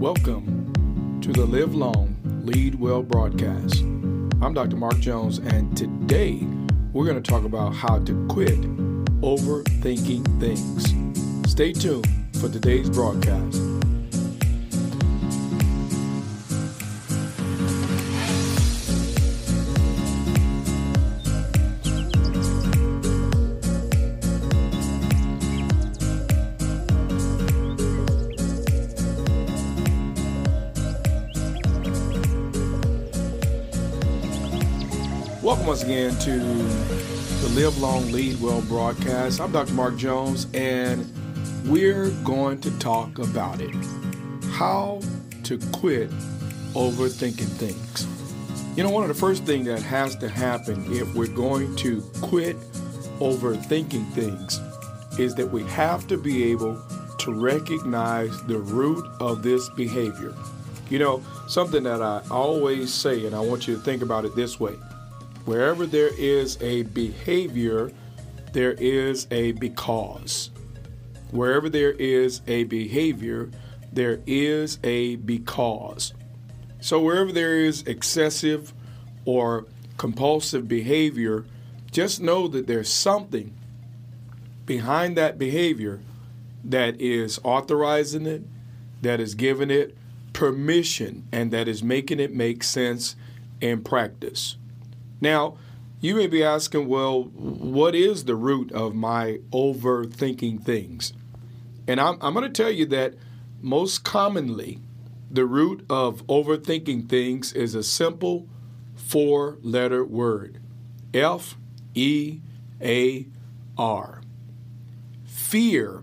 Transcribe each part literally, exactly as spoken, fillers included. Welcome to the Live Long, Lead Well broadcast. I'm Doctor Mark Jones, and today we're going to talk about how to quit overthinking things. Stay tuned for today's broadcast. Welcome once again to the Live Long, Lead Well broadcast. I'm Doctor Mark Jones, and we're going to talk about it. How to quit overthinking things. You know, one of the first things that has to happen if we're going to quit overthinking things is that we have to be able to recognize the root of this behavior. You know, something that I always say, and I want you to think about it this way. Wherever there is a behavior, there is a because. Wherever there is a behavior, there is a because. So wherever there is excessive or compulsive behavior, just know that there's something behind that behavior that is authorizing it, that is giving it permission, and that is making it make sense in practice. Now, you may be asking, well, what is the root of my overthinking things? And I'm, I'm going to tell you that most commonly, the root of overthinking things is a simple four-letter word, F E A R. Fear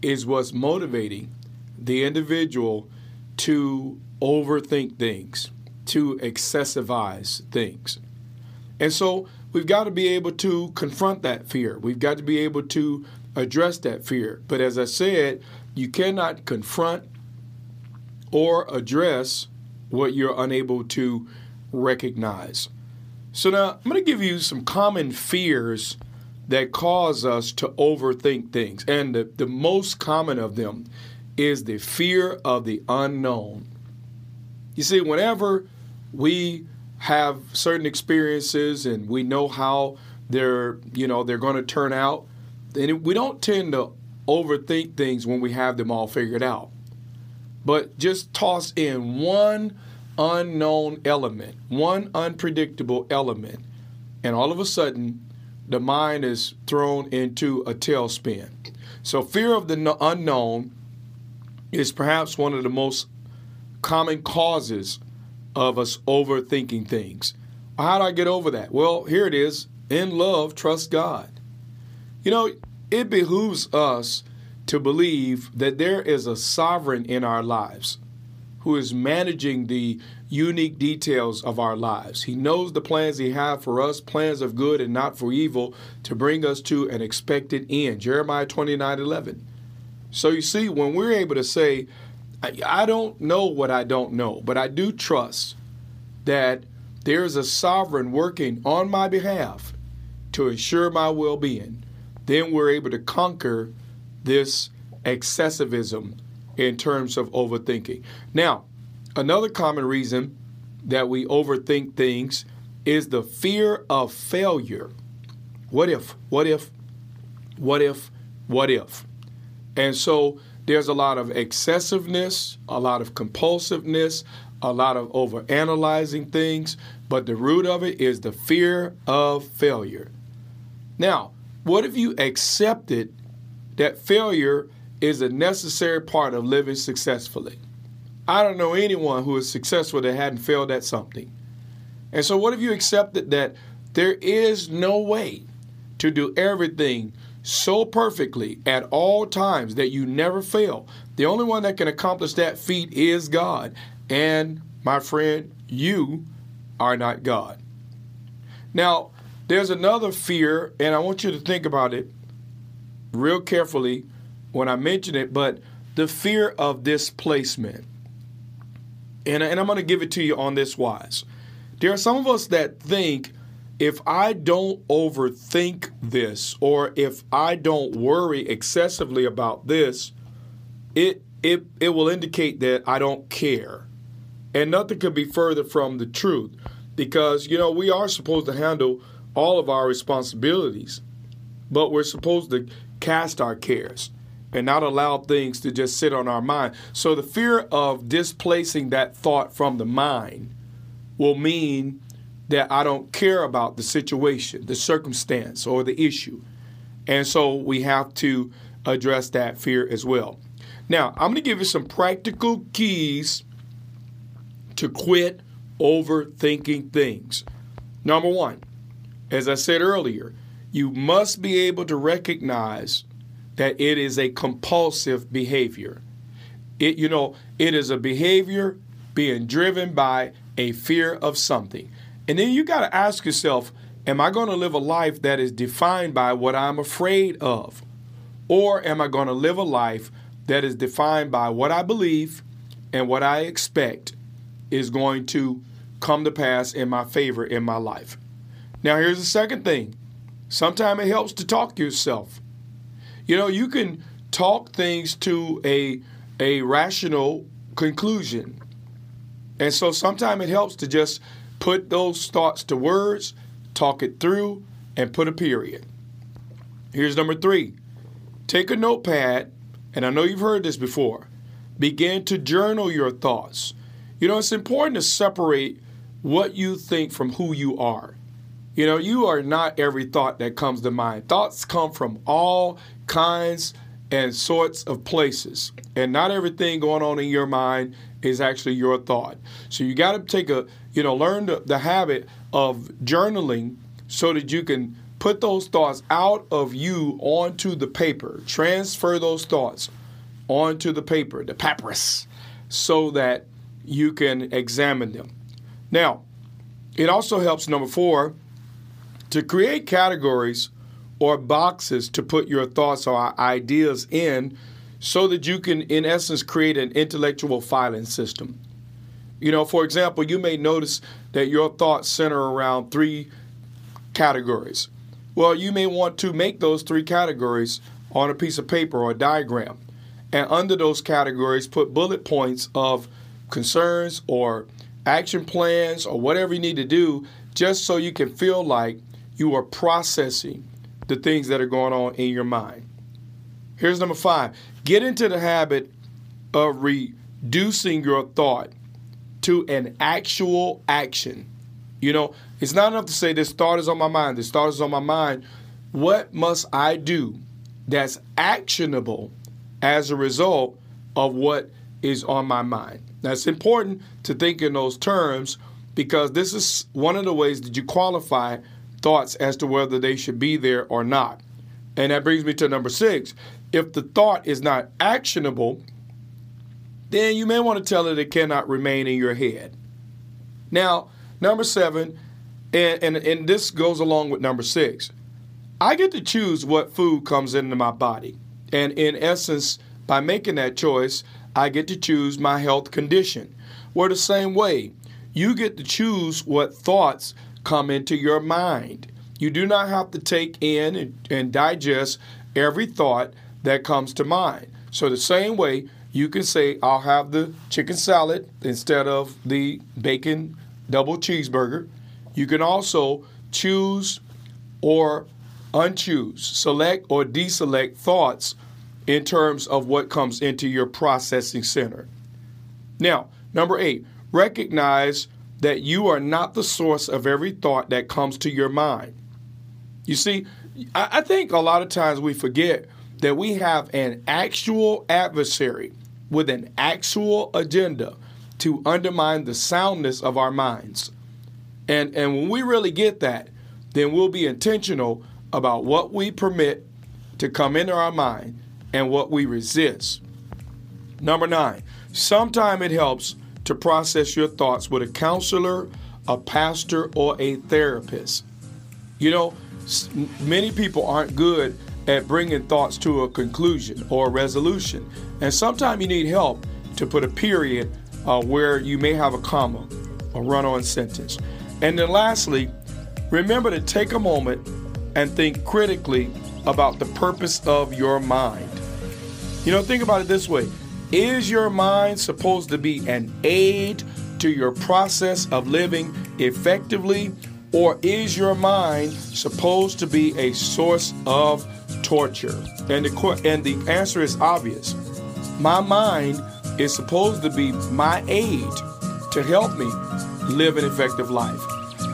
is what's motivating the individual to overthink things, to excessivize things. And so we've got to be able to confront that fear. We've got to be able to address that fear. But as I said, you cannot confront or address what you're unable to recognize. So now I'm going to give you some common fears that cause us to overthink things. And the, the most common of them is the fear of the unknown. You see, whenever we have certain experiences and we know how they're, you know, they're going to turn out, and we don't tend to overthink things when we have them all figured out. But just toss in one unknown element, one unpredictable element, and all of a sudden the mind is thrown into a tailspin. So fear of the unknown is perhaps one of the most common causes of us overthinking things. How do I get over that? Well, here it is. In love, trust God. You know, it behooves us to believe that there is a sovereign in our lives who is managing the unique details of our lives. He knows the plans he has for us, plans of good and not for evil, to bring us to an expected end. Jeremiah twenty-nine, eleven. So you see, when we're able to say, I don't know what I don't know, but I do trust that there is a sovereign working on my behalf to ensure my well-being, then we're able to conquer this excessivism in terms of overthinking. Now, another common reason that we overthink things is the fear of failure. What if, what if, what if, what if? And so there's a lot of excessiveness, a lot of compulsiveness, a lot of overanalyzing things, but the root of it is the fear of failure. Now, what if you accepted that failure is a necessary part of living successfully? I don't know anyone who is successful that hadn't failed at something. And so what if you accepted that there is no way to do everything so perfectly at all times that you never fail? The only one that can accomplish that feat is God. And my friend, you are not God. Now, there's another fear, and I want you to think about it real carefully when I mention it, but the fear of displacement. And, and I'm going to give it to you on this wise. There are some of us that think, if I don't overthink this, or if I don't worry excessively about this, it it, it will indicate that I don't care. And nothing could be further from the truth, because, you know, we are supposed to handle all of our responsibilities, but we're supposed to cast our cares and not allow things to just sit on our mind. So the fear of displacing that thought from the mind will mean that I don't care about the situation, the circumstance, or the issue. And so we have to address that fear as well. Now, I'm going to give you some practical keys to quit overthinking things. Number one, as I said earlier, you must be able to recognize that it is a compulsive behavior. It, you know, it is a behavior being driven by a fear of something. And then you got to ask yourself, am I going to live a life that is defined by what I'm afraid of? Or am I going to live a life that is defined by what I believe and what I expect is going to come to pass in my favor in my life? Now, here's the second thing. Sometimes it helps to talk to yourself. You know, you can talk things to a, a rational conclusion. And so sometimes it helps to just put those thoughts to words, talk it through, and put a period. Here's number three. Take a notepad, and I know you've heard this before. Begin to journal your thoughts. You know, it's important to separate what you think from who you are. You know, you are not every thought that comes to mind. Thoughts come from all kinds and sorts of places, and not everything going on in your mind is actually your thought. So you got to take a, you know, learn the, the habit of journaling so that you can put those thoughts out of you onto the paper, transfer those thoughts onto the paper, the papyrus, so that you can examine them. Now, it also helps, number four, to create categories or boxes to put your thoughts or ideas in, so that you can, in essence, create an intellectual filing system. You know, for example, you may notice that your thoughts center around three categories. Well, you may want to make those three categories on a piece of paper or a diagram, and under those categories, put bullet points of concerns or action plans or whatever you need to do, just so you can feel like you are processing the things that are going on in your mind. Here's number five. Get into the habit of reducing your thought to an actual action. You know, it's not enough to say this thought is on my mind, this thought is on my mind. What must I do that's actionable as a result of what is on my mind? Now, it's important to think in those terms, because this is one of the ways that you qualify thoughts as to whether they should be there or not. And that brings me to number six. If the thought is not actionable, then you may want to tell it it cannot remain in your head. Now, number seven, and, and, and this goes along with number six, I get to choose what food comes into my body. And in essence, by making that choice, I get to choose my health condition. We're the same way. You get to choose what thoughts come into your mind. You do not have to take in and, and digest every thought that comes to mind. So the same way, you can say, I'll have the chicken salad instead of the bacon double cheeseburger. You can also choose or unchoose, select or deselect thoughts in terms of what comes into your processing center. Now, number eight, recognize that you are not the source of every thought that comes to your mind. You see, I think a lot of times we forget that we have an actual adversary with an actual agenda to undermine the soundness of our minds. And, and when we really get that, then we'll be intentional about what we permit to come into our mind and what we resist. Number nine, sometimes it helps to process your thoughts with a counselor, a pastor, or a therapist. You know, many people aren't good at bringing thoughts to a conclusion or a resolution. And sometimes you need help to put a period uh, where you may have a comma, a run-on sentence. And then lastly, remember to take a moment and think critically about the purpose of your mind. You know, think about it this way. Is your mind supposed to be an aid to your process of living effectively, or is your mind supposed to be a source of torture? And the, and the answer is obvious. My mind is supposed to be my aid to help me live an effective life.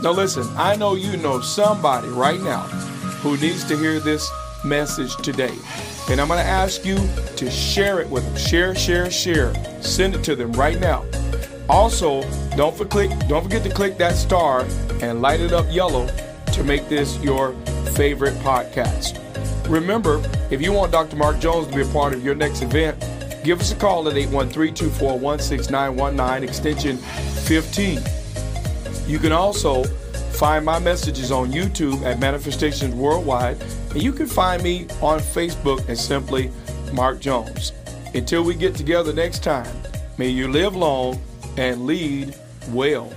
Now listen, I know you know somebody right now who needs to hear this message today. And I'm going to ask you to share it with them. Share, share, share. Send it to them right now. Also, don't forget, don't forget to click that star and light it up yellow to make this your favorite podcast. Remember, if you want Doctor Mark Jones to be a part of your next event, give us a call at eight one three, two four one, six nine one nine, extension fifteen. You can also find my messages on YouTube at Manifestations Worldwide, and you can find me on Facebook as simply Mark Jones. Until we get together next time, may you live long and lead well.